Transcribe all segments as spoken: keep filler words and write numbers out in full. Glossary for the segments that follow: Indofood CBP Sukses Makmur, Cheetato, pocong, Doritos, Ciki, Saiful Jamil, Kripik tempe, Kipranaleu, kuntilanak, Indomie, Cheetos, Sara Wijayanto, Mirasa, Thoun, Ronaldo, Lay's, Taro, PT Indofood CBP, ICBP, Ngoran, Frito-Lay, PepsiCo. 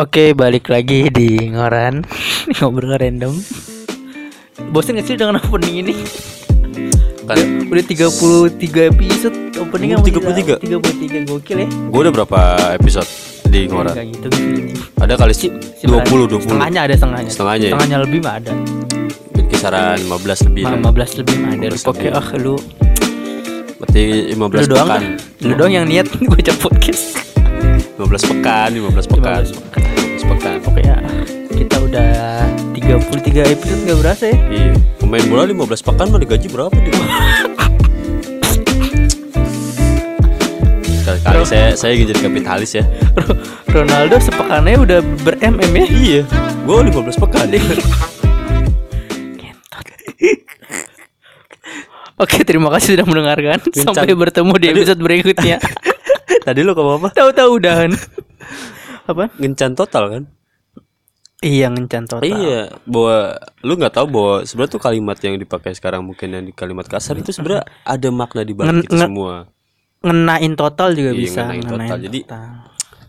Oke, balik lagi di Ngoran. Ngobrol random. Bosen gak sih dengan opening ini? Kan. Udah tiga puluh tiga episode opening tiga puluh tiga? tiga puluh tiga, gokil ya. Gue udah berapa episode di Ngoran? Gak gitu, gitu. Ada kali sih dua puluh, dua puluh. Setengahnya ada setengahnya Setengahnya, ya? Setengahnya lebih mah ada. Kisaran lima belas lebih lima belas lebih mah ada. Oke, ah lu berarti lima belas doang pekan. Lu doang yang niat gue ucap podcast. lima belas pekan, lima belas pekan. lima belas pekan. Pokoknya kita udah tiga puluh tiga episode, enggak berasa ya? Iya. Pemain bola lima belas pekan mah digaji berapa dia? Kali saya saya ingin jadi kapitalis ya. Ronaldo sepekannya udah ber-M M ya? Iya. Gua lima belas pekan. Oke, terima kasih sudah mendengarkan. Bincang. Sampai bertemu di episode berikutnya. Tadi lo kok apa? Tahu-tahu udahan. Apa? Ngencan total kan? Iya, ngencan total. Iya, bahwa lu nggak tahu bahwa sebenarnya tuh kalimat yang dipakai sekarang mungkin yang di kalimat kasar itu sebenarnya ada makna di balik itu semua. Ngenain total juga iya, bisa. Ngenain total. Ngenain Jadi total.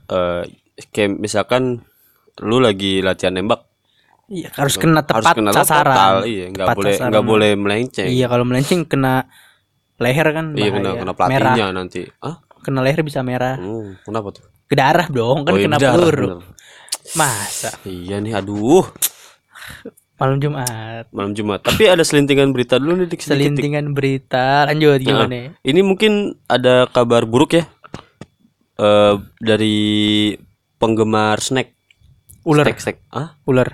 Uh, kayak misalkan lu lagi latihan nembak. Iya, harus kena tepat harus kena sasaran. Total, iya, enggak boleh enggak boleh melenceng. Iya, kalau melenceng kena leher kan bahaya. Iya, kena, kena pelatihnya merah. Nanti. Hah? Kena leher bisa merah. Hmm, kenapa tuh? Ke darah dong, kan oh, iya, kena peluru. Masa. Iya nih, aduh. Malam Jumat. Malam Jumat. Tapi ada selintingan berita dulu nih, sedikit. Selintingan berita. Lanjut gimana nih? Nah, ini mungkin ada kabar buruk ya. Uh, dari penggemar snack. Ular. Snack, snack. Hah? Ular.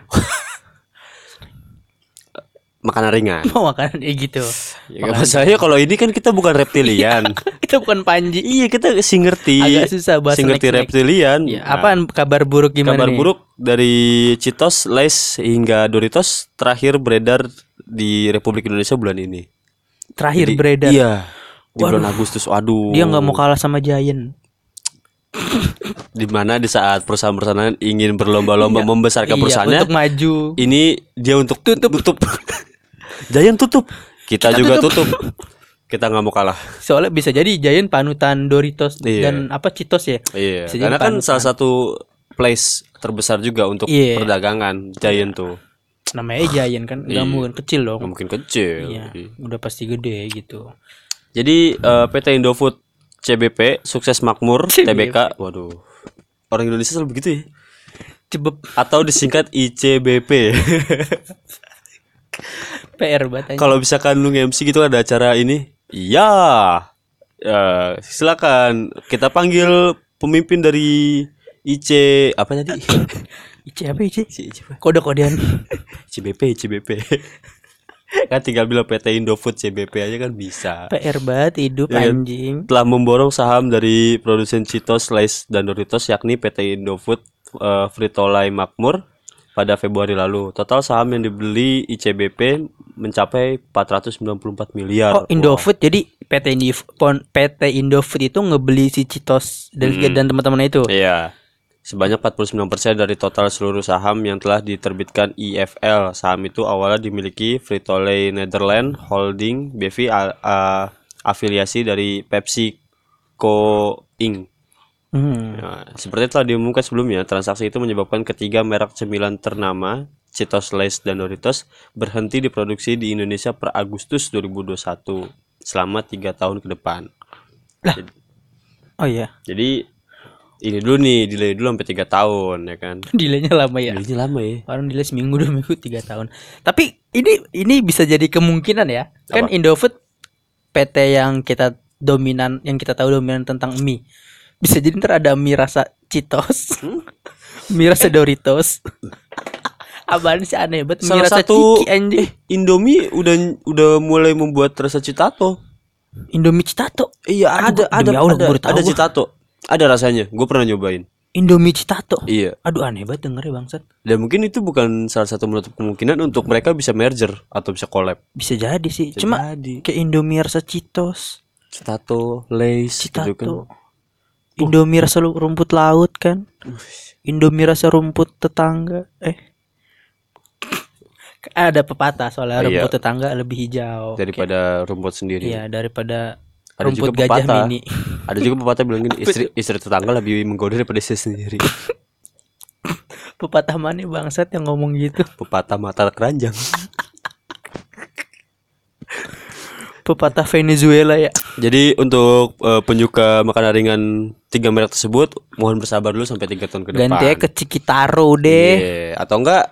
Makanan ringan. Mau makanan eh gitu. Ya, masalahnya kalau ini kan kita bukan reptilian. Kita bukan panji. Iya, kita singerti. Agak susah bahasa. Singerti reptilian. Ya, nah, apaan kabar buruk gimana kabar nih? Kabar buruk dari Cheetos, Lay's hingga Doritos terakhir beredar di Republik Indonesia bulan ini. Terakhir Jadi, beredar. Iya. Di waduh, bulan Agustus. Waduh. Dia enggak mau kalah sama Giant. Dimana di saat perusahaan-perusahaan ingin berlomba-lomba iya, membesarkan iya, perusahaannya untuk maju. Ini dia untuk tutup tutup. Giant tutup, kita, kita juga tutup, tutup. Kita nggak mau kalah. Soalnya bisa jadi Giant panutan Doritos iya. dan apa Cheetos ya. Iya. Karena panutan. Kan salah satu place terbesar juga untuk iya. perdagangan Giant tuh. Namanya Giant kan, nggak iya. mungkin kecil dong. Nggak mungkin kecil. Iya. Udah pasti gede gitu. Jadi uh, P T Indofood C B P sukses makmur C B P. T B K. Waduh. Orang Indonesia selalu begitu ya. Cebep atau disingkat I C B P. P R banget. Kalau misalkan lu nge-M C gitu ada acara ini, iya, ya, silakan kita panggil pemimpin dari I C apa tadi? I C apa I C? Kode-kodean. C B P, C B P. Kan tinggal bilang P T Indofood C B P aja kan bisa. P R banget hidup ya, anjing. Telah memborong saham dari produsen Cheetos, Lay's dan Doritos yakni P T Indofood uh, Frito-Lay Makmur. Pada Februari lalu, total saham yang dibeli I C B P mencapai empat ratus sembilan puluh empat miliar. Oh, Indofood. Wow. Jadi P T Indofood, P T Indofood itu ngebeli si Cheetos dan hmm. dan teman-temannya itu. Iya. Sebanyak empat puluh sembilan persen dari total seluruh saham yang telah diterbitkan I F L. Saham itu awalnya dimiliki Frito-Lay Netherlands Holding B V a- a- afiliasi dari PepsiCo Incorporated. Hmm. Nah, seperti telah diumumkan sebelumnya, transaksi itu menyebabkan ketiga merek cemilan ternama Cheetos, Lay's, dan Doritos berhenti diproduksi di Indonesia per Agustus dua ribu dua puluh satu selama tiga tahun ke depan. Lah. Jadi, oh iya. Jadi ini dulu nih, delay dulu sampai tiga tahun ya kan. Delaynya lama ya. Delaynya lama ya. Orang delay seminggu, dua minggu, tiga tahun. Tapi ini ini bisa jadi kemungkinan ya. Kan apa? Indofood P T yang kita dominan, yang kita tahu dominan tentang mie. Bisa jadi ntar ada Mirasa Cheetos, hmm? Mirasa Doritos. Abang sih aneh banget. Salah Mirasa satu Ciki, anjing. Eh, Indomie udah udah mulai membuat rasa Cheetato. Indomie Cheetato? Iya, aduh, ada gua, ada Allah, ada, ada Cheetato. Ada rasanya. Gue pernah nyobain. Indomie Cheetato. Iya. Aduh, aneh banget dengernya bangsat. Dan mungkin itu bukan salah satu menutup kemungkinan untuk mereka bisa merger atau bisa collab. Bisa jadi sih. Bisa Cuma jadi. Kayak Indomie rasa Cheetos, Cheetato, Lay's Cheetato. Gitu kan. Indomie rasa rumput laut kan. Indomie rasa rumput tetangga. Eh Ada pepatah soalnya oh, rumput iya. tetangga lebih hijau daripada okay. rumput sendiri. Iya, daripada ada rumput gajah pepatah, mini. Ada juga pepatah bilang gini, istri, istri tetangga lebih menggoda daripada istri sendiri. Pepatah mana bangsat yang ngomong gitu? Pepatah mata keranjang. Pepatah Venezuela ya. Jadi untuk uh, penyuka makanan ringan tiga merek tersebut, mohon bersabar dulu sampai tiga tahun ke depan. Gantinya ke Ciki Taro deh. Yeah. Atau enggak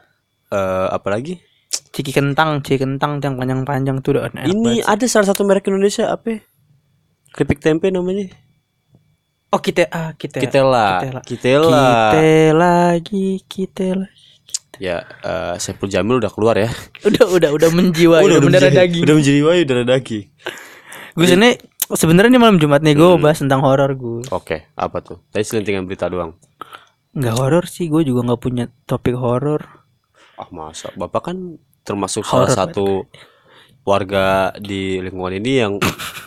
uh, apa lagi? Ciki kentang, Ciki kentang yang panjang-panjang tuh udah enak. Ini banget. Ada salah satu merek Indonesia apa? Kripik tempe namanya. Oh kita ah kita kita lah kita lah kita lagi kita lagi ya uh, Saiful Jamil udah keluar ya udah udah udah menjiwai udah, udah, udah mendarah daging udah menjiwai darah daging. Gue sebenarnya sebenarnya nih malam Jumat nih gue hmm. bahas tentang horor gue. Oke okay, apa tuh? Tadi selentingan berita doang. Nggak horor sih, gue juga nggak punya topik horor. Ah masa bapak kan termasuk horror, salah satu bener. Warga di lingkungan ini yang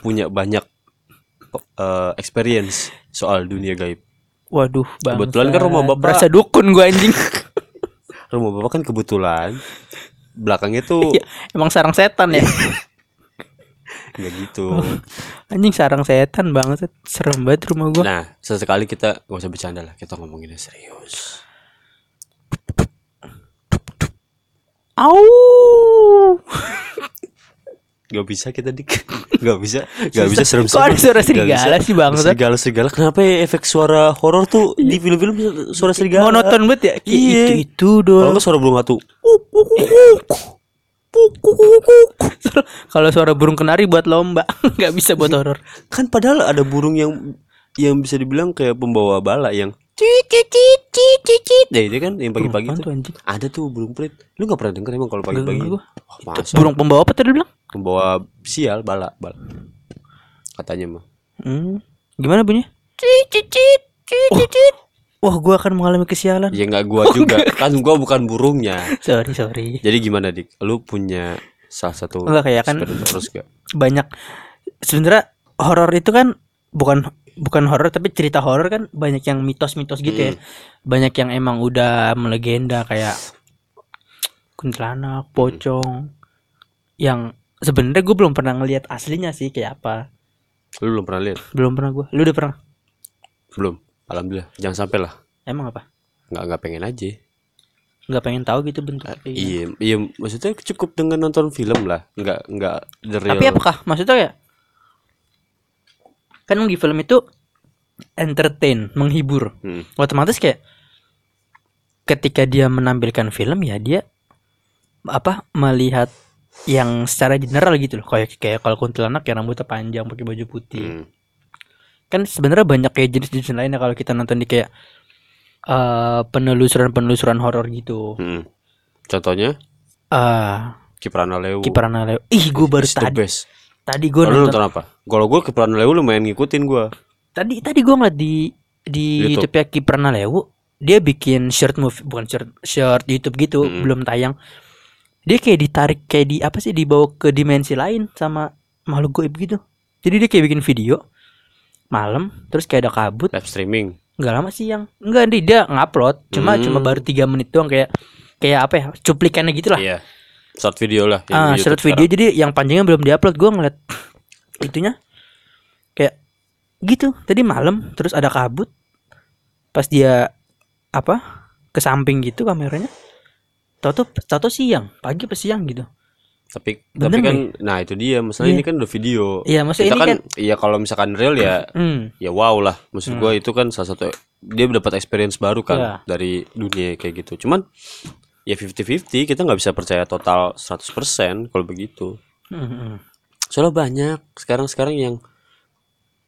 punya banyak Uh, experience soal dunia gaib. Waduh bang. Kebetulan kan rumah bapak berasa dukun gue anjing. Rumah bapak kan kebetulan belakangnya tuh ya, emang sarang setan ya. Gak gitu anjing, sarang setan banget. Serem banget rumah gue. Nah sesekali kita gak usah bercanda lah, kita ngomonginnya serius. Au. Gak bisa kita dik, gak bisa, gak bisa serem-serem. Kok ada suara serigala sih bang? Serigala-serigala, kenapa ya efek suara horor tuh di film-film suara serigala? Monoton banget ya? Iya. Itu dong. Kalau suara burung hantu, kalau suara burung kenari buat lomba, gak bisa buat horor. Kan padahal ada burung yang yang bisa dibilang kayak pembawa bala yang cicicicicicicit. Nah itu kan yang pagi-pagi tuh ada tuh burung perit. Lu gak pernah denger emang kalau pagi-pagi? Burung pembawa apa tadi bilang? Membawa sial, bala, bala katanya mah. Hmm, gimana bunyinya? Cicicit, cicicit. Wah, gue akan mengalami kesialan. Ya nggak gue oh, juga, enggak. Kan gue bukan burungnya. Sorry, sorry. Jadi gimana dik? Lu punya salah satu? Enggak kayak kan? Terus gak? Banyak. Sebenarnya horor itu kan bukan bukan horor tapi cerita horor kan banyak yang mitos-mitos gitu hmm. ya. Banyak yang emang udah melegenda kayak kuntilanak, pocong, hmm. yang sebenarnya gue belum pernah ngelihat aslinya sih kayak apa. Lu belum pernah lihat? Belum pernah gue. Lu udah pernah? Belum. Alhamdulillah. Jangan sampai lah. Emang apa? Nggak nggak pengen aja. Nggak pengen tahu gitu bentuknya. Uh, iya iya maksudnya cukup dengan nonton film lah. Nggak nggak the real. Tapi apakah maksudnya ya? Kan di film itu entertain, menghibur. Hmm. Otomatis kayak ketika dia menampilkan film ya dia apa melihat yang secara general gitu loh, kayak kayak kalau kuntilanak yang rambutnya panjang pakai baju putih. Hmm. Kan sebenarnya banyak kayak jenis-jenis lainnya kalau kita nonton di kayak uh, penelusuran-penelusuran horor gitu. Hmm. Contohnya? Uh, Kipranaleu. Kipranaleu. Ih, gue baru It's tadi. Tadi gue oh, nonton. nonton apa? Kalau gue Kipranaleu lumayan ngikutin gue. Tadi tadi gue ngeliat di di YouTube ya Kipranaleu, dia bikin short movie, bukan short short YouTube gitu, hmm. belum tayang. Dia kayak ditarik kayak di apa sih dibawa ke dimensi lain sama makhluk gaib gitu. Jadi dia kayak bikin video malam terus kayak ada kabut. Live streaming. Enggak lama sih yang enggak nih dia ngupload. Cuma hmm. cuma baru tiga menit doang kayak kayak apa ya? Cuplikannya gitu lah. Iya. Short video lah ah, short video sekarang. Jadi yang panjangnya belum diupload. Gua ngeliat itunya kayak gitu. Tadi malam terus ada kabut. Pas dia apa? Ke samping gitu kameranya. Toto Toto siang, pagi apa siang gitu. Tapi bener tapi kan nih? Nah itu dia, masalah yeah. ini kan udah video. Iya, yeah, maksudnya ini kan, kan ya kalau misalkan real ya mm. ya wow lah. Maksud mm. gue itu kan salah satu dia dapat experience baru kan yeah. dari dunia kayak gitu. Cuman ya fifty-fifty, kita enggak bisa percaya total seratus persen kalau begitu. Mm-hmm. Soalnya banyak sekarang-sekarang yang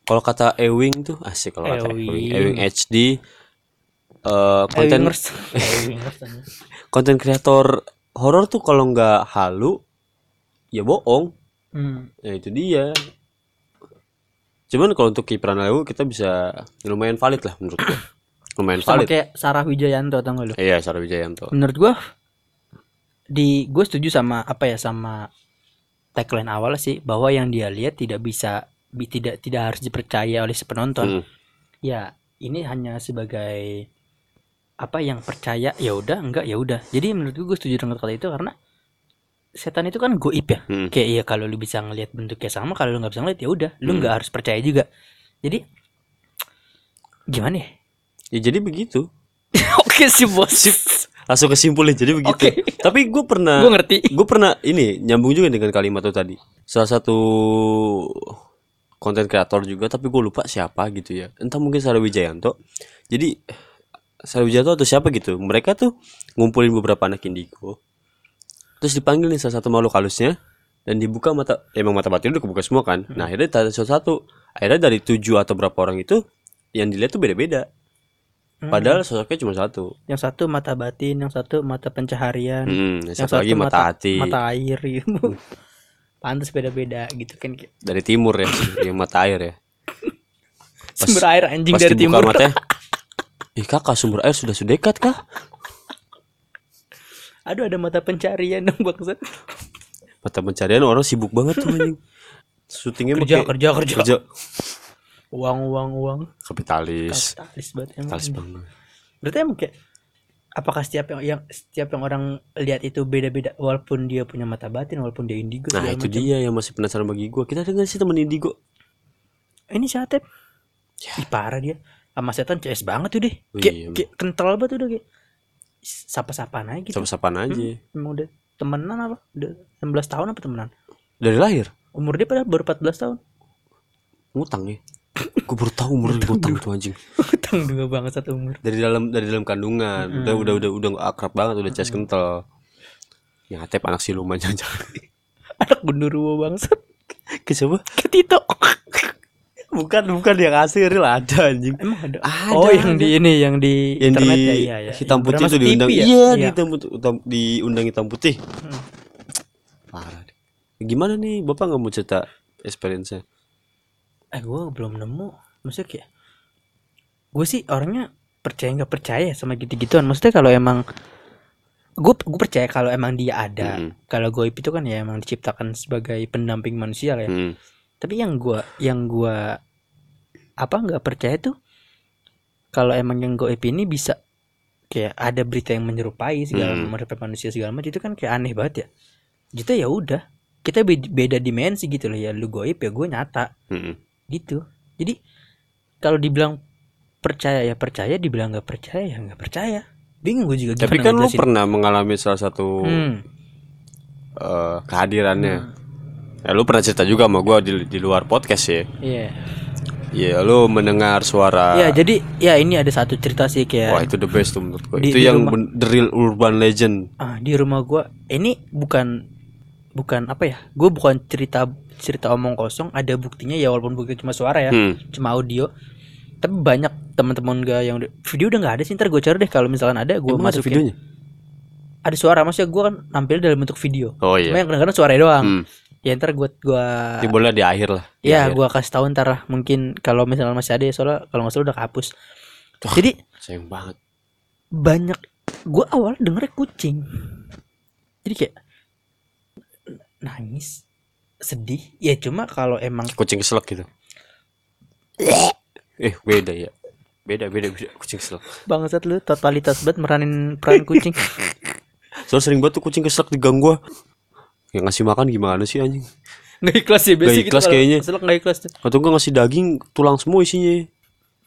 kalau kata Ewing tuh asik kalau kata Ewing, Ewing H D Uh, konten konten kreator horor tuh kalau nggak halu ya bohong. Hmm. Ya itu dia. Cuman kalau untuk Kipranaleu kita bisa lumayan valid lah menurut gue. Lumayan valid. Sama kayak Sara Wijayanto atau enggak lu? Iya, Sara Wijayanto. Menurut gue di gue setuju sama apa ya sama tagline awal sih bahwa yang dia lihat tidak bisa tidak tidak harus dipercaya oleh si penonton. Hmm. Ya, ini hanya sebagai apa yang percaya ya udah enggak ya udah. Jadi menurut gue, gue setuju dengan kata itu karena setan itu kan goib ya. Hmm. Kayak iya kalau lu bisa ngelihat bentuknya sama, kalau lu enggak bisa ngelihat ya udah, lu enggak hmm. harus percaya juga. Jadi gimana ya? Ya jadi begitu. Oke sih bos. langsung kesimpulin. Jadi begitu. Okay. Tapi gue pernah gue ngerti. Gue pernah ini nyambung juga dengan kalimat itu tadi. Salah satu konten kreator juga, tapi gue lupa siapa gitu ya. Entah mungkin Sara Wijayanto. Jadi Sara Wijayanto atau siapa gitu. Mereka tuh ngumpulin beberapa anak indigo. Terus dipanggil nih salah satu makhluk halusnya. Dan dibuka mata, ya emang mata batin udah kebuka semua kan. Nah akhirnya ada satu-satu. Akhirnya dari tujuh atau berapa orang itu yang dilihat tuh beda-beda. Padahal sosoknya cuma satu. Yang satu mata batin, yang satu mata pencaharian, hmm, yang satu, satu lagi mata, mata hati, mata air gitu. Pantas beda-beda gitu kan. Dari timur ya, yang mata air ya. Pas, sumber air anjing dari timur. Matanya, ih kakak sumber air sudah sedekat kah? Aduh ada mata pencarian dong maksud. Mata pencarian orang sibuk banget tuh anjing. Syutingnya kerja, kerja, kerja, kerja. Uang, uang, uang. Kapitalis. Kapitalis banget emang. Kapitalis banget. Berarti emang kayak apakah setiap yang, yang setiap yang orang lihat itu beda-beda walaupun dia punya mata batin, walaupun dia indigo. Nah, itu macam. Dia yang masih penasaran bagi gua. Kita dengar sih teman indigo. Ini Syatep. Ya. Ih, parah dia. Sama setan C S banget tuh deh. Kayak iya, kayak kental banget udah kayak. Sapa-sapaan aja gitu. Sapa-sapaan aja. Hmm, emang udah temenan apa? Udah enam belas tahun apa temenan? Dari lahir? Umur dia padahal baru empat belas tahun. Ngutang ya? Gue baru tahu umur ngutang tuh anjing. Ngutang dua banget satu umur. Dari dalam dari dalam kandungan. Mm-hmm. Udah udah udah udah akrab banget, udah cas mm-hmm. kental. Ya Atep anak siluman aja. Anak genderuwo bangsat. Ke siapa? Ke Tito. Bukan bukan yang asli lah ada anjing. Emang ada. ada oh yang ada. Di ini yang di yang internet di, ya iya ya. Hitam putih itu diundang. Ya? Iya, iya. Di hitam diundang hitam putih. Hmm. Parah. Gimana nih Bapak enggak mau cerita experience-nya? Eh gue belum nemu. Maksudnya kayak gue sih orangnya percaya nggak percaya sama gitu-gituan. Maksudnya kalau emang gue gue percaya kalau emang dia ada. Mm-hmm. Kalau goib itu kan ya emang diciptakan sebagai pendamping manusia lah ya. Mm-hmm. Tapi yang gue yang gue apa nggak percaya tuh kalau emang yang goib ini bisa kayak ada berita yang menyerupai segala mm-hmm. menyerupai manusia segala macam itu kan kayak aneh banget ya. Gitu ya udah kita beda dimensi gitu loh ya, lu goib ya gue nyata. Mm-hmm. Gitu. Jadi kalau dibilang percaya ya percaya, dibilang nggak percaya ya nggak percaya. Bingung gue juga. Tapi kan lu pernah mengalami salah satu hmm. uh, kehadirannya. Hmm. Ya lu pernah cerita juga sama gue di, di luar podcast ya. Iya. Yeah. Iya, yeah, lu mendengar suara. Iya, yeah, jadi ya ini ada satu cerita sih kayak. Wah itu the best tuh menurut gue. Di, itu di yang rumah, the real urban legend. Ah di rumah gue ini bukan. Bukan apa ya, gue bukan cerita cerita omong kosong, ada buktinya ya walaupun buktinya cuma suara ya, hmm. cuma audio. Tapi banyak teman-teman gue yang udah, video udah nggak ada sih, ntar gue cari deh kalau misalkan ada gue masukin. Videonya? Ada suara, maksudnya gue kan nampil dalam bentuk video. Oh iya. Cuma yang kadang-kadang suara doang. Hmm. Ya ntar gue gue. Di bola di akhir lah. Di ya akhir. Gue kasih tahu ntar lah, mungkin kalau misalkan masih ada ya soalnya kalau nggak salah udah kehapus. Oh, jadi. Sayang banget. Banyak, gue awal dengernya kucing. Jadi kayak. Nangis sedih ya cuma kalau emang kucing keselak gitu eh beda ya beda beda beda kucing keselak bangsat lu totalitas banget meranin peran kucing. Soalnya sering banget tuh kucing keselak diganggu gua yang ngasih makan gimana sih anjing nggak ikhlas ya biasanya nggak ikhlas gitu, kayaknya keselak nggak ikhlas tuh atau enggak ngasih daging tulang semua isinya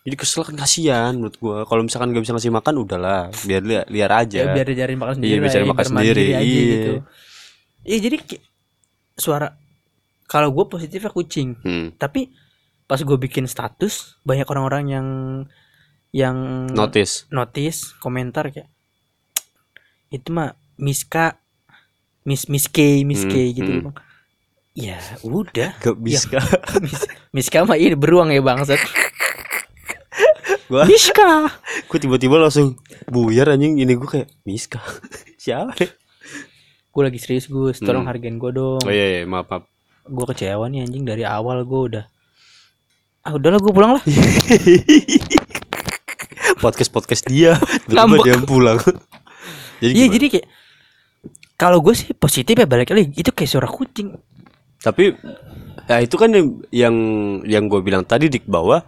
jadi keselak kasihan menurut gua kalau misalkan nggak bisa ngasih makan udahlah biar liar, liar aja ya, biar dia cari makan sendiri iya, biar cari makan sendiri aja, gitu. Iya jadi suara kalau gue positifnya kucing hmm. tapi pas gue bikin status banyak orang-orang yang yang notice notice komentar kayak itu mah Miska Miss Miss K Miss hmm. K gitu hmm. bang ya udah gak Miska ya, mis, Miska mah ini beruang ya bangsat gua Miska gue tiba-tiba langsung buyar anjing ini gue kayak Miska siapa deh? Gue lagi serius Gus, tolong hmm. hargain gue dong. Oh iya iya, maaf maaf. Gue kecewa nih anjing dari awal gue udah. Ah udahlah gue pulang lah. Podcast-podcast dia, tiba-tiba dia pulang. Jadi iya jadi kayak kalau gue sih positif ya balik lagi, itu kayak suara kucing. Tapi ya itu kan yang yang, yang gue bilang tadi Dik bahwa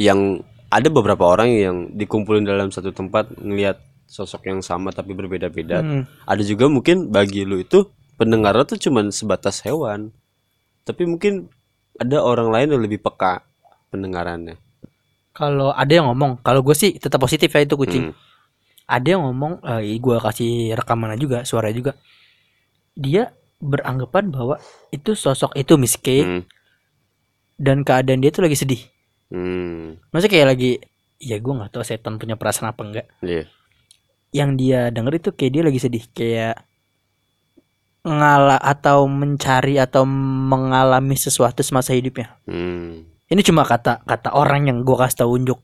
yang ada beberapa orang yang dikumpulin dalam satu tempat ngelihat sosok yang sama tapi berbeda-beda. Hmm. Ada juga mungkin bagi lu itu pendengarnya tuh cuman sebatas hewan. Tapi mungkin ada orang lain yang lebih peka pendengarannya. Kalau ada yang ngomong, kalau gue sih tetap positif ya itu kucing. Hmm. ada yang ngomong, eh, gue kasih rekamannya juga, suara juga, dia beranggapan bahwa itu sosok itu miskin, hmm. dan keadaan dia tuh lagi sedih. hmm. Maksudnya kayak lagi, ya gue gak tahu setan punya perasaan apa enggak, yeah. yang dia denger itu kayak dia lagi sedih, kayak ngalah atau mencari atau mengalami sesuatu semasa hidupnya. hmm. Ini cuma kata kata orang yang gue kasih tau unjuk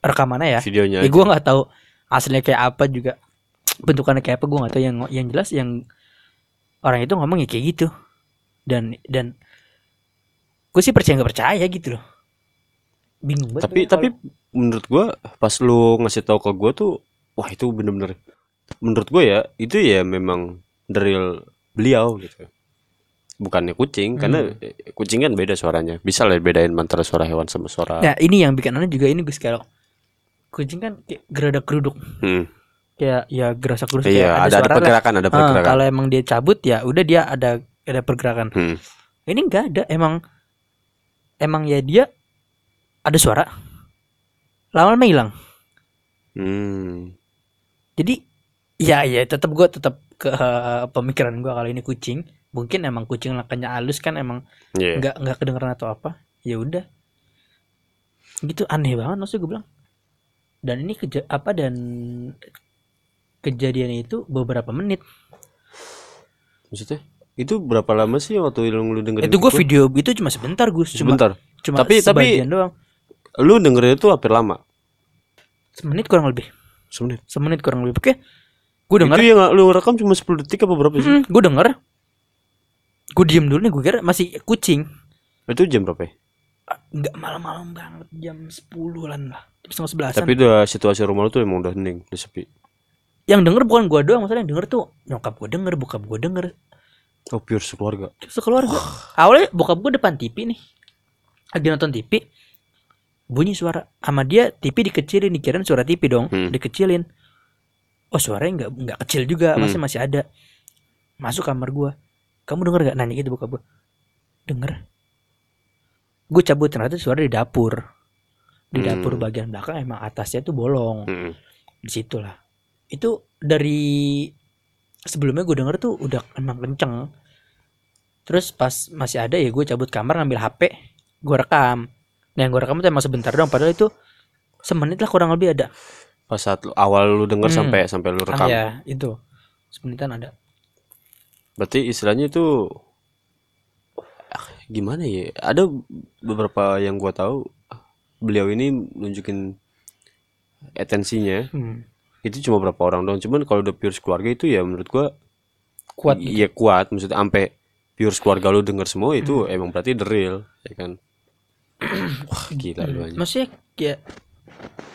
rekamannya ya, videonya ya, gue nggak tahu aslinya kayak apa juga, bentukannya kayak apa gue nggak tahu, yang yang jelas yang orang itu ngomongnya kayak gitu, dan dan gue sih percaya nggak percaya gitu loh, bingung banget. Tapi tapi kalau... menurut gue pas lu ngasih tau ke gue tuh, wah itu bener-bener menurut gue ya, itu ya memang real beliau gitu, bukannya kucing, karena hmm. kucing kan beda suaranya, bisa lah bedain antara suara hewan sama suara. Nah ini yang bikin aneh juga ini Gus, kalau kucing kan kayak geradak geruduk, hmm. kayak ya gerasak geruduk, iya, ada, ada, ada pergerakan, ada pergerakan. Ah, kalau emang dia cabut ya udah dia ada ada pergerakan. hmm. Ini nggak ada, emang emang ya dia ada suara, lama-lama hilang. hmm. Jadi ya ya tetap gue tetap ke uh, pemikiran gue kalau ini kucing, mungkin emang kucing lakanya halus kan, emang nggak yeah. nggak kedengeran atau apa, ya udah gitu. Aneh banget maksud gue bilang, dan ini keja- apa dan kejadian itu beberapa menit, maksudnya itu berapa lama sih waktu lu dengerin itu? Gue video itu cuma sebentar Gus, cuma, sebentar cuma tapi sebagian tapi doang. Lu dengerin itu hampir lama, semenit kurang lebih, semenit semenit kurang lebih. Oke, gue denger itu yang lu rekam cuma sepuluh detik apa berapa sih? Hmm, gue denger, gue diem dulu nih, gue kira masih kucing. Itu jam berapa ya? Enggak malam-malam banget, jam sepuluhan lah, jam setengah sebelasan. Tapi udah situasi rumah lu tuh emang udah hening, udah sepi. Yang denger bukan gue doang, maksudnya yang denger tuh nyokap gue denger, bokap gue denger. Oh pure sekeluarga? Sekeluarga. Awalnya bokap gue depan T V nih, lagi nonton T V, bunyi suara. Sama dia T V dikecilin, dikirain suara T V dong, hmm. dikecilin. Oh suaranya nggak nggak kecil juga, masih hmm. masih ada. Masuk kamar gua, kamu denger nggak? Nanya gitu bokap gua. Denger. Gua cabut, ternyata suara di dapur. Di hmm. dapur bagian belakang emang atasnya tuh bolong. Hmm. Di situ lah. Itu dari sebelumnya gua denger tuh udah emang kenceng. Terus pas masih ada ya gua cabut kamar ngambil H P, gua rekam. Nah yang gua rekam tuh emang sebentar doang, padahal itu semenit lah kurang lebih ada. Pas saat lu, awal lu denger hmm. sampai sampai lu rekam. Iya, ah, itu. Semenitan ada. Berarti istilahnya itu ah, gimana ya? Ada beberapa yang gua tahu beliau ini nunjukin atensinya. Hmm. Itu cuma berapa orang doang. Cuman kalau udah pure keluarga itu ya menurut gua kuat. Iya gitu. Kuat, maksudnya sampai pure keluarga lu denger semua itu hmm. emang berarti the real, ya kan. Wah, gila lu aja. Maksudnya kayak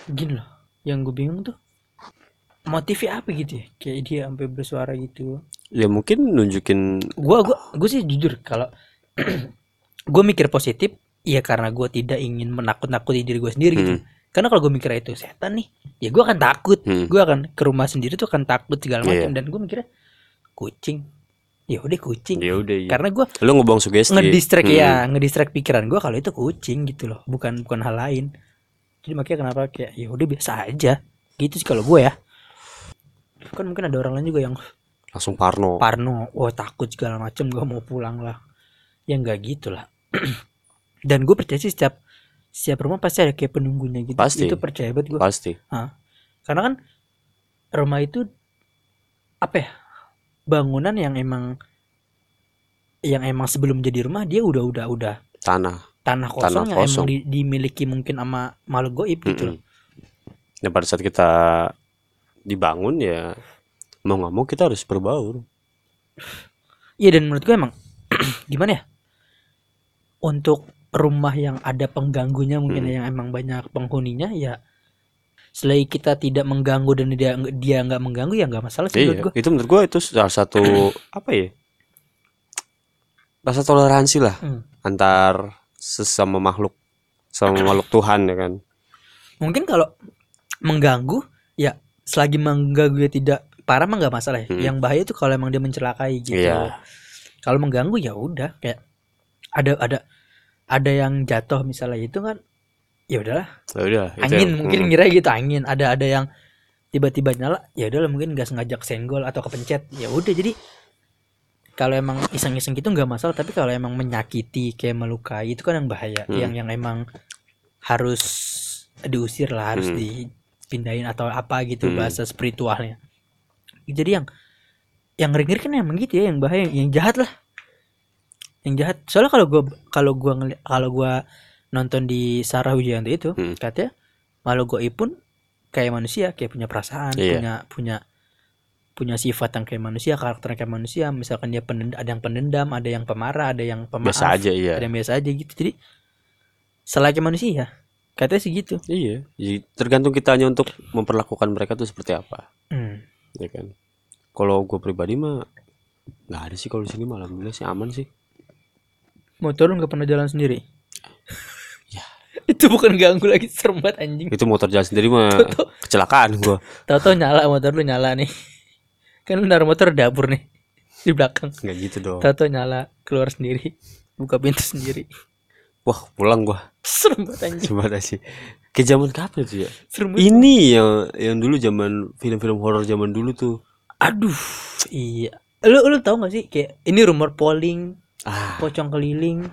gini loh. Yang gue bingung tuh motifnya apa gitu ya, kayak dia sampai bersuara gitu. Ya mungkin nunjukin. Gue gue gue sih jujur kalau gue mikir positif, ya karena gue tidak ingin menakut-nakuti diri gue sendiri hmm. gitu. Karena kalau gue mikir itu setan nih, ya gue akan takut. Hmm. Gue akan ke rumah sendiri tuh akan takut segala macam. Yeah. Dan gue mikirnya kucing. Ya udah kucing. Ya udah. Iya. Karena gue. Lo ngebuang sugesti. Ngedistract hmm. ya, ngedistract pikiran gue kalau itu kucing gitu loh, bukan bukan hal lain. Jadi makanya kenapa kayak ya udah biasa aja gitu sih kalau gue ya. Kan mungkin ada orang lain juga yang langsung parno. Parno, wah takut segala macem, gue mau pulang lah. Ya nggak gitu lah. Dan gue percaya sih setiap setiap rumah pasti ada kayak penunggunya gitu. Pasti. Itu percaya banget gue. Pasti. Hah. Karena kan rumah itu apa ya, bangunan yang emang yang emang sebelum jadi rumah dia udah udah udah tanah. Tanah kosong, tanah yang kosong. Emang di, dimiliki mungkin sama makhluk gaib gitu loh. Nah pada saat kita dibangun ya mau gak mau kita harus berbaur. Iya, dan menurut gue emang gimana ya, untuk rumah yang ada pengganggunya mungkin hmm. yang emang banyak penghuninya ya, selagi kita tidak mengganggu dan dia, dia gak mengganggu ya gak masalah sih. Iya, menurut gue. Itu menurut gue itu salah satu apa ya, rasa toleransi lah hmm. antar sesama makhluk, sama makhluk Tuhan ya kan. Mungkin kalau mengganggu ya selagi mengganggu ya tidak parah mah nggak masalah ya. Hmm. Yang bahaya itu kalau emang dia mencelakai gitu. Yeah. Kalau mengganggu ya udah, kayak ada ada ada yang jatuh misalnya itu kan, ya udahlah. Ya udah. Angin itu, mungkin hmm. ngira gitu angin. Ada ada yang tiba-tiba nyala, ya udah mungkin nggak sengaja kesenggol atau kepencet, ya udah. Jadi kalau emang iseng-iseng gitu nggak masalah, tapi kalau emang menyakiti kayak melukai itu kan yang bahaya, hmm. yang yang emang harus diusir lah, harus hmm. dipindahin atau apa gitu, hmm. bahasa spiritualnya. Jadi yang yang ngeri-ngeri kan emang gitu ya, yang bahaya, yang jahat lah, yang jahat. Soalnya kalau gue kalau gue kalau gue nonton di Sara Wijayanto itu, hmm. katanya malu gue pun kayak manusia, kayak punya perasaan, yeah. punya punya punya sifat yang kayak manusia, karakter yang kayak manusia. Misalkan dia pendendam, ada yang pendendam, ada yang pemarah, ada yang pemaaf, biasa aja, iya. ada yang biasa aja gitu. Jadi selagi manusia, katanya sih gitu. Iya, jadi tergantung kitanya untuk memperlakukan mereka tuh seperti apa. Hmm. Ya kan. Kalau gue pribadi mah nggak ada sih kalau di sini, alhamdulillah sih aman sih. Motor lu nggak pernah jalan sendiri? Ya. Itu bukan ganggu lagi, serem banget anjing. Itu motor jalan sendiri mah Toto. Kecelakaan gue. Tahu-tahu nyala motor lu nyala nih. Kan lu naruh motor dapur nih di belakang. Nggak gitu dong. Tato nyala, keluar sendiri, buka pintu sendiri. Wah, pulang gua. Serem banget anjing. Gimana sih? Ke zaman kapan sih ya? Serem banget. Ini yang yang dulu zaman film-film horor zaman dulu tuh. Aduh, iya. Lu lu tahu nggak sih kayak ini rumor polling, ah. pocong keliling,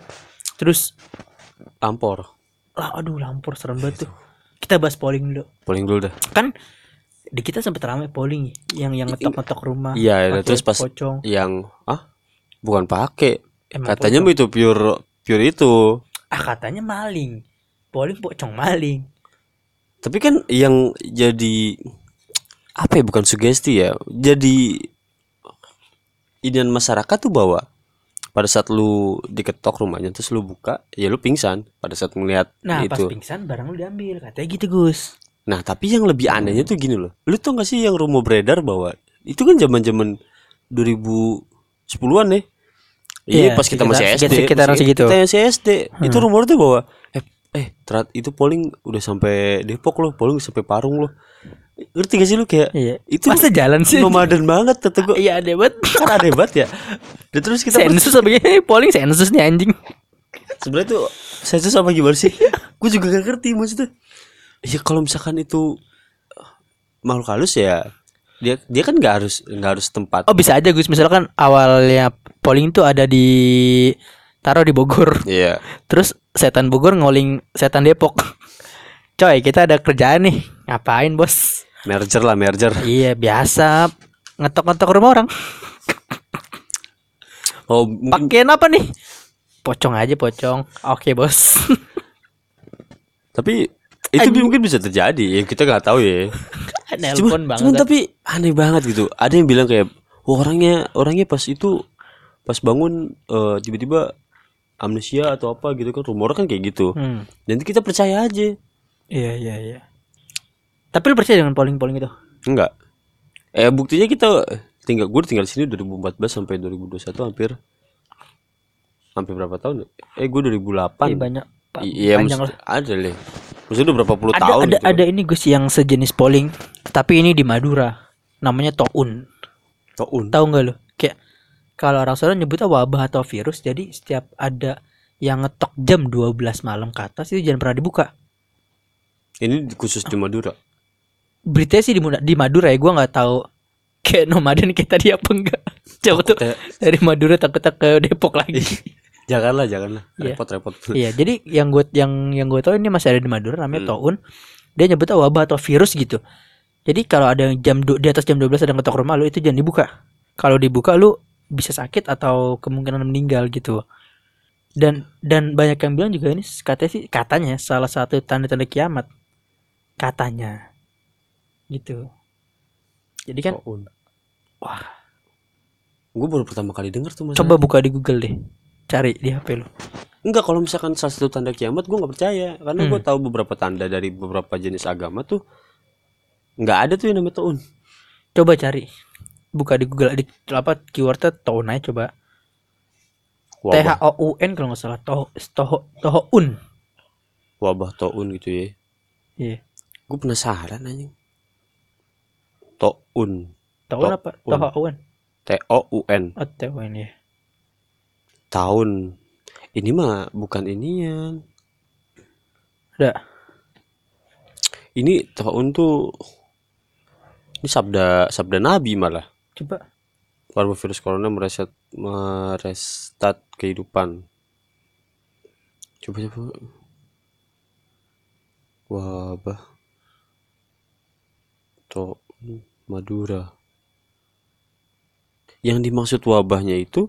terus lampor. Lah, aduh lampor serem banget tuh. Kita bahas polling dulu. Polling dulu dah. Kan di kita sempet ramai polling yang yang ngetok-ngetok rumah. Iya, ya, terus pas pocong. Yang ah bukan pakai. Katanya pocong. Itu pure pure itu. Ah katanya maling. Polling pocong maling. Tapi kan yang jadi apa ya, bukan sugesti ya. Jadi idean masyarakat tuh bahwa pada saat lu diketok rumahnya terus lu buka, ya lu pingsan pada saat melihat nah, itu. Nah, pas pingsan barang lu diambil. Katanya gitu, Gus. Nah tapi yang lebih anehnya tuh gini loh, lu tau gak sih yang rumor beredar bahwa itu kan zaman-zaman dua ribu sepuluhan ya, iya yeah, pas kita masih S D, sekitar segitu kita masih S D, hmm. itu rumor tuh bahwa eh eh terat itu polling udah sampai Depok loh, polling sampai Parung loh, ngerti gak sih lu kayak yeah. itu masa jalan sih nomaden banget kata gue, iya aneh banget kan aneh banget ya. Dan terus kita sensus apa gini polling sensus nih anjing sebenarnya tuh sensus apa gimana sih gue juga gak ngerti maksudnya. Ya kalau misalkan itu makhluk halus ya dia dia kan nggak harus nggak harus tempat. Oh bisa aja Gus, misalkan awalnya polling tuh ada di Taro di Bogor. Iya. Yeah. Terus setan Bogor ngoling setan Depok. Coy kita ada kerjaan nih, ngapain bos? Merger lah merger. Iya biasa ngetok-ngetok rumah orang. Oh pakaian apa nih? Pocong aja pocong. Oke okay, bos. Tapi itu anjing. Mungkin bisa terjadi, ya kita nggak tahu ya. Cuman, cuman tapi aneh banget gitu. Ada yang bilang kayak, wah orangnya orangnya pas itu pas bangun uh, tiba-tiba amnesia atau apa gitu kan, rumor kan kayak gitu. Hmm. Dan kita percaya aja. Iya iya iya. Tapi lu percaya dengan polling-polling itu? Enggak. Eh buktinya kita tinggal gue tinggal di sini dua ribu empat belas sampai dua ribu dua puluh satu hampir hampir berapa tahun? Eh gue dua ribu delapan. Iya banyak. Iya ada deh. Maksudnya udah berapa puluh ada, tahun ada, gitu. Ada ini Gus yang sejenis polling, tapi ini di Madura. Namanya Thoun. Thoun. Tahu enggak lo? Kayak kalau orang Solo nyebutnya wabah atau virus. Jadi setiap ada yang ngetok jam dua belas malam ke atas itu jangan pernah dibuka. Ini khusus di Madura. Beritanya sih di, di Madura ya, gue enggak tahu kayak nomaden kita dia apa enggak. Jauh tuh dari Madura takutnya ke Depok lagi. Janganlah, janganlah. Yeah. Repot-repot. Iya, yeah, jadi yang gue yang yang gue tahu ini masih ada di Madura namanya hmm. Thoun. Dia nyebutnya wabah atau virus gitu. Jadi kalau ada yang jam do, di atas jam dua belas ada ngetok rumah lu itu jangan dibuka. Kalau dibuka lu bisa sakit atau kemungkinan meninggal gitu. Dan dan banyak yang bilang juga ini katanya sih katanya salah satu tanda-tanda kiamat. Katanya. Gitu. Jadi kan Thoun. Wah. Gue baru pertama kali denger tuh masalah. Coba buka di Google deh. Cari di H P lo. Enggak, kalau misalkan salah satu tanda kiamat gue nggak percaya karena hmm. gue tahu beberapa tanda dari beberapa jenis agama tuh nggak ada tuh yang namanya Thoun. Coba cari, buka di Google di apa keywordnya Thoun aja coba. T H O U N kalau nggak salah Thoun Thoun. Wabah Thoun gitu ya. Iya. Gue penasaran anjing. Thoun. Thoun apa? T H O U N. T O U N. Oh T O U N ya. Thoun ini mah bukan inian. Udah. Ini Thoun tuh Ini sabda sabda Nabi malah. Coba. Wabah virus corona mereset merestart kehidupan. Coba coba. Wabah. Tok Madura. Yang dimaksud wabahnya itu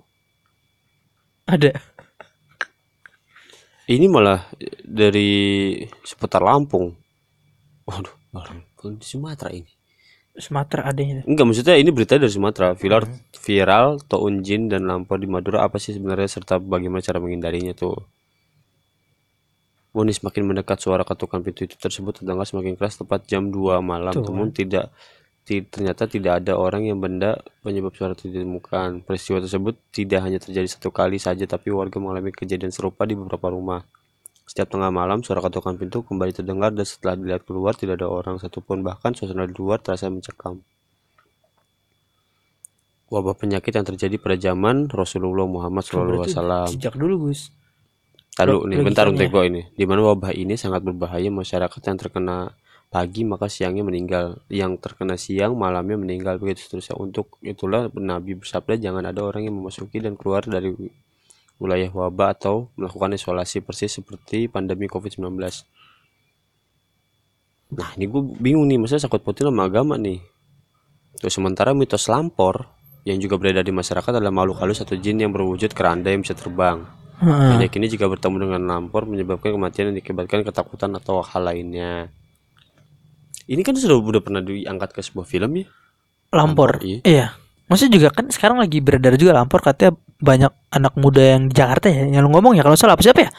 ada. Ini malah dari seputar Lampung. Waduh, Lampung di Sumatera ini. Sumatera adanya. Enggak, maksudnya ini berita dari Sumatera. Viral, hmm. viral Thoun jin dan lampau di Madura, apa sih sebenarnya serta bagaimana cara menghindarinya tuh. Woni semakin mendekat, suara ketukan pintu itu tersebut terdengar semakin keras tepat jam dua malam. Tuh. Namun tidak ternyata tidak ada orang yang benda penyebab suara itu ditemukan. Peristiwa tersebut tidak hanya terjadi satu kali saja, tapi warga mengalami kejadian serupa di beberapa rumah. Setiap tengah malam, suara ketukan pintu kembali terdengar dan setelah dilihat keluar tidak ada orang satupun, bahkan suasana di luar terasa mencekam. Wabah penyakit yang terjadi pada zaman Rasulullah Muhammad shallallahu alaihi wasallam. Sejak dulu, Gus. Tahu nih, bentar untuk gue ini. Di mana wabah ini sangat berbahaya, masyarakat yang terkena pagi maka siangnya meninggal, yang terkena siang malamnya meninggal, begitu seterusnya. Untuk itulah Nabi bersabda, jangan ada orang yang memasuki dan keluar dari wilayah wabah atau melakukan isolasi, persis seperti pandemi covid sembilan belas. Nah ini gue bingung nih, maksudnya sakut pautin sama agama nih. Terus sementara mitos lampor yang juga beredar di masyarakat adalah makhluk halus atau jin yang berwujud keranda yang bisa terbang. Penyakit ini jika bertemu dengan lampor menyebabkan kematian yang diakibatkan ketakutan atau hal lainnya. Ini kan sudah udah pernah diangkat ke sebuah film ya? Lampor. Lampor iya. iya. Maksudnya juga kan sekarang lagi beredar juga lampor, katanya banyak anak muda yang di Jakarta ya, yang lu ngomong ya kalau salah apa siapa ya?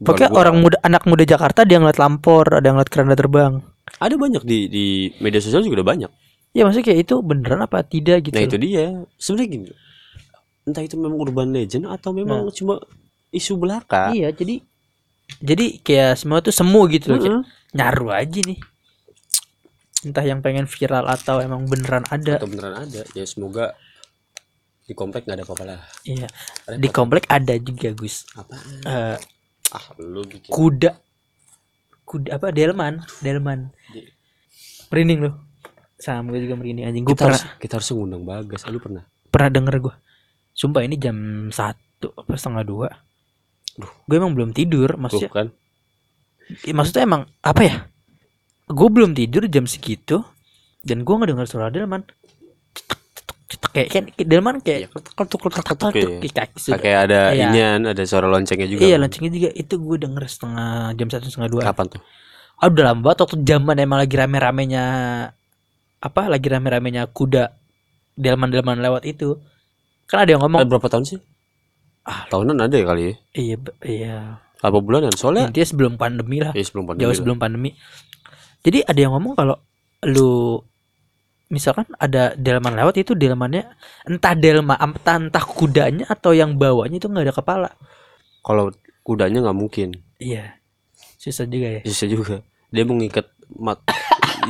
Pokoknya orang muda, anak muda Jakarta dia ngeliat lampor, ada yang ngeliat keranda terbang. Ada banyak di di media sosial juga udah banyak. Ya maksudnya kayak itu beneran apa tidak gitu. Nah, itu dia. Sebenarnya gini. Entah itu memang urban legend atau memang nah. cuma isu belaka. Iya, jadi jadi kayak semua tuh semu gitu loh. Uh-huh. Nyaru aja nih. Entah yang pengen viral atau emang beneran ada. Atau beneran ada. Ya semoga di komplek enggak ada apa-apa lah. Iya. Ada di komplek ada juga, Gus. Apa? Uh, ah, lu bikin. Kuda. Kuda apa? Delman, Delman. Di... Merinding lu. Sama gue juga merinding anjing. Gua kita pernah harus, kita harus ngundang Bagas. Lu pernah? Pernah denger gue. Sumpah ini jam satu apa setengah dua. Duh, gue emang belum tidur, maksudnya. Bukan. Ya, maksudnya emang apa ya? Gue belum tidur jam segitu dan gue nggak dengar suara delman. Kayak kan delman kayak ketuk-ketuk-ketuk kayak ada ya. Inyan, ada suara loncengnya juga. Iya, loncengnya juga. Itu gue denger setengah jam satu setengah dua. Kapan tuh? Ah, udah lama banget, waktu zaman emang lagi rame-ramenya apa? Lagi rame-ramenya kuda delman-delman lewat itu. Kan ada yang ngomong. Ada berapa tahun sih? Ah, tahunan ada ya kali ya? Iya, iya. Apa bulanan soalnya? Intinya sebelum pandemi lah. Iya, sebelum pandemi. Jauh sebelum lah. Pandemi. Jadi ada yang ngomong kalau lu misalkan ada delman lewat, itu delmannya entah delma entah, entah kudanya atau yang bawanya itu nggak ada kepala. Kalau kudanya nggak mungkin. Iya, susah juga ya. Susah juga. Dia mengikat mat.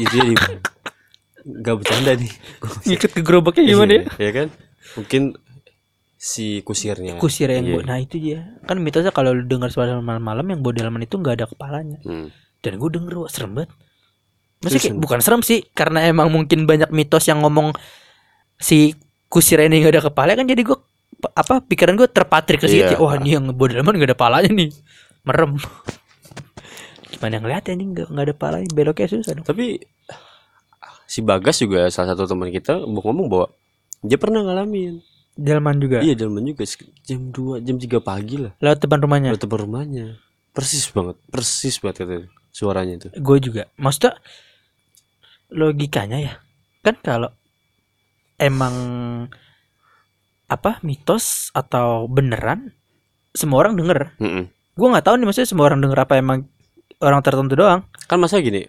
Jadi nggak bercanda nih. Ngikat ke gerobaknya gimana ya? Iya kan? Mungkin si kusirnya. Kusir yang iya. Nah itu dia. Kan mitosnya kalau lu dengar suara malam-malam yang bawa delman itu nggak ada kepalanya. Hmm. Dan gue denger wah, serem banget. Maksudnya kayak, bukan serem sih, karena emang mungkin banyak mitos yang ngomong si kusir ini gak ada kepala kan, jadi gue apa pikiran gue terpatrik ke situ. Yeah. Wah ini yang bodoman gak ada palanya nih, merem. Gimana ngeliatnya nih gak, gak ada palanya, beloknya susah dong. Tapi si Bagas juga salah satu teman kita ngomong bahwa dia pernah ngalamin delman juga. Iya delman juga jam dua jam tiga pagi lah. Lewat depan rumahnya. Lewat depan rumahnya. Persis banget, persis banget katanya suaranya itu. Gue juga. Maksudnya logikanya ya kan, kalau emang apa mitos atau beneran semua orang denger. Mm-mm. Gue nggak tahu nih maksudnya semua orang denger apa emang orang tertentu doang. Kan masa gini,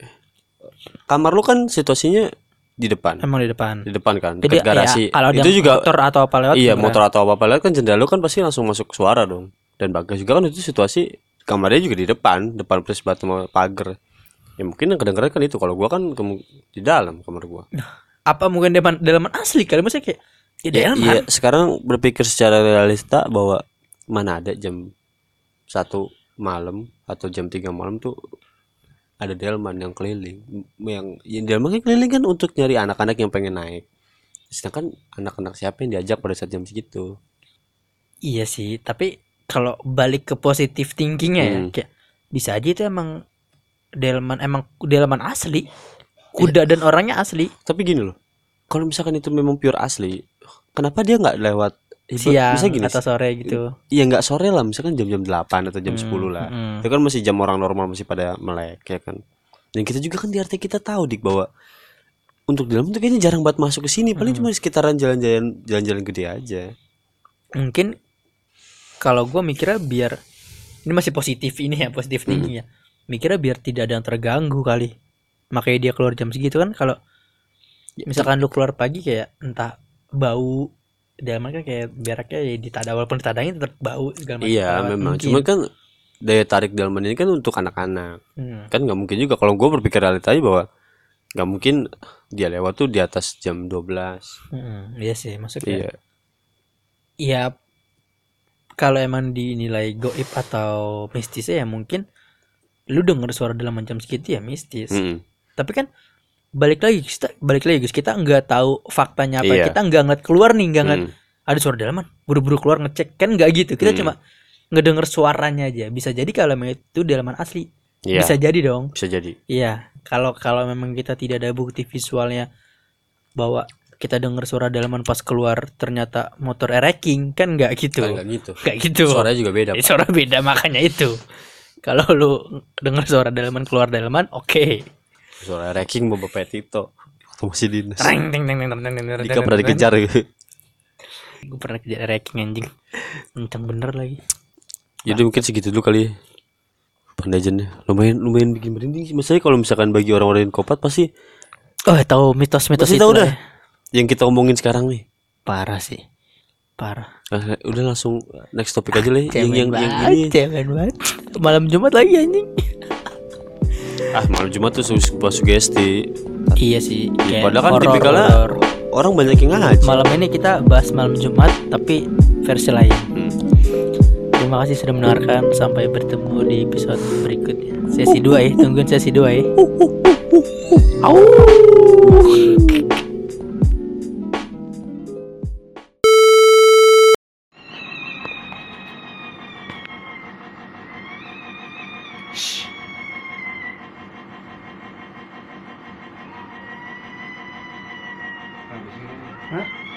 kamar lu kan situasinya di depan. Emang di depan. Di depan kan, dekat garasi. Iya, itu juga motor atau apa lewat. Iya beneran. Motor atau apa lewat kan jendela lu kan pasti langsung masuk suara dong. Dan Bagas juga kan itu situasi kamarnya juga di depan, depan plus batu pagar. Ya mungkin yang kedengeran kan itu. Kalau gua kan ke- di dalam kamar gua. Apa mungkin depan dalaman asli kali, maksudnya kayak ya, ya, iya, sekarang berpikir secara realista bahwa mana ada jam satu malam atau jam tiga malam tuh ada delman yang keliling, yang, yang delman keliling kan untuk nyari anak-anak yang pengen naik. Sedangkan anak-anak siapa yang diajak pada saat jam segitu? Iya sih, tapi kalau balik ke positive thinkingnya hmm. ya, kayak bisa aja itu emang delman, emang delman asli, kuda ya. Dan orangnya asli. Tapi gini loh, kalau misalkan itu memang pure asli, kenapa dia nggak lewat siang gini, atau sore gitu? Iya nggak sore lah, misalkan jam-jam delapan atau jam hmm, sepuluh lah. Hmm. Itu kan masih jam orang normal, masih pada melek ya kan. Dan kita juga kan di R T kita tahu dik bahwa untuk dalam itu kayaknya jarang banget masuk ke sini, paling hmm. cuma sekitaran jalan-jalan jalan-jalan gede aja. Mungkin kalau gue mikirnya biar ini masih positif ini ya, positif tingginya. Hmm. Mikirnya biar tidak ada yang terganggu kali. Makanya dia keluar jam segitu kan. Kalau misalkan lu keluar pagi kayak entah bau dalam kan kayak beraknya ya ditada, walaupun ditadangin tetap bau segala macam. Iya memang. Cuma kan daya tarik dalam ini kan untuk anak-anak. Hmm. Kan nggak mungkin juga kalau gue berpikir realitanya bahwa nggak mungkin dia lewat tuh di atas jam dua belas. Hmm, iya sih maksudnya. Iya. Ya kalau emang dinilai goib atau mistisnya ya mungkin lu denger suara dalam jam segitu ya mistis. Hmm. Tapi kan balik lagi kita balik lagi guys, kita nggak tahu faktanya apa. Iya. Kita nggak ngeliat keluar nih, nggak ngeliat hmm. ada suara dalaman, buru-buru keluar ngecek kan nggak gitu. Kita hmm. cuma ngedenger suaranya aja. Bisa jadi kalau itu dalaman asli. Yeah. Bisa jadi dong. Bisa jadi. Iya. Kalau kalau memang kita tidak ada bukti visualnya bahwa kita dengar suara dalaman pas keluar ternyata motor ereking kan nggak gitu. Nggak gitu. Nggak gitu. Suaranya juga beda. Eh, suara beda makanya itu. Kalau lu dengar suara dalaman keluar dalaman, oke. Okay. Suara ereking bapak Tito atau masih dinas. Reng, ding, ding, ding, ding, ding, ding, Dika pernah dikejar. Gue pernah kejar ereking anjing. Kencang bener lagi. Jadi mungkin segitu dulu kali. Pendajannya lumayan lumayan bikin merinding sih. Maksudnya kalau misalkan bagi orang-orang yang kopat pasti oh tahu mitos-mitos itu tahu dah. Yang kita omongin sekarang nih parah sih, parah. Nah, udah langsung next topik aja lah. yang yang banget, yang ini cemen banget. Malam Jumat lagi anjing. Ah malam Jumat tuh sugesti. Iya sih. Ya, padahal kan horror, tipikalnya horror. Orang banyak yang ngaji. Malam ini kita bahas malam Jumat tapi versi lain. Hmm. Terima kasih sudah mendengarkan. Sampai bertemu di episode berikutnya. Sesi dua ya. Tungguin sesi dua ya. Shhh. Hah?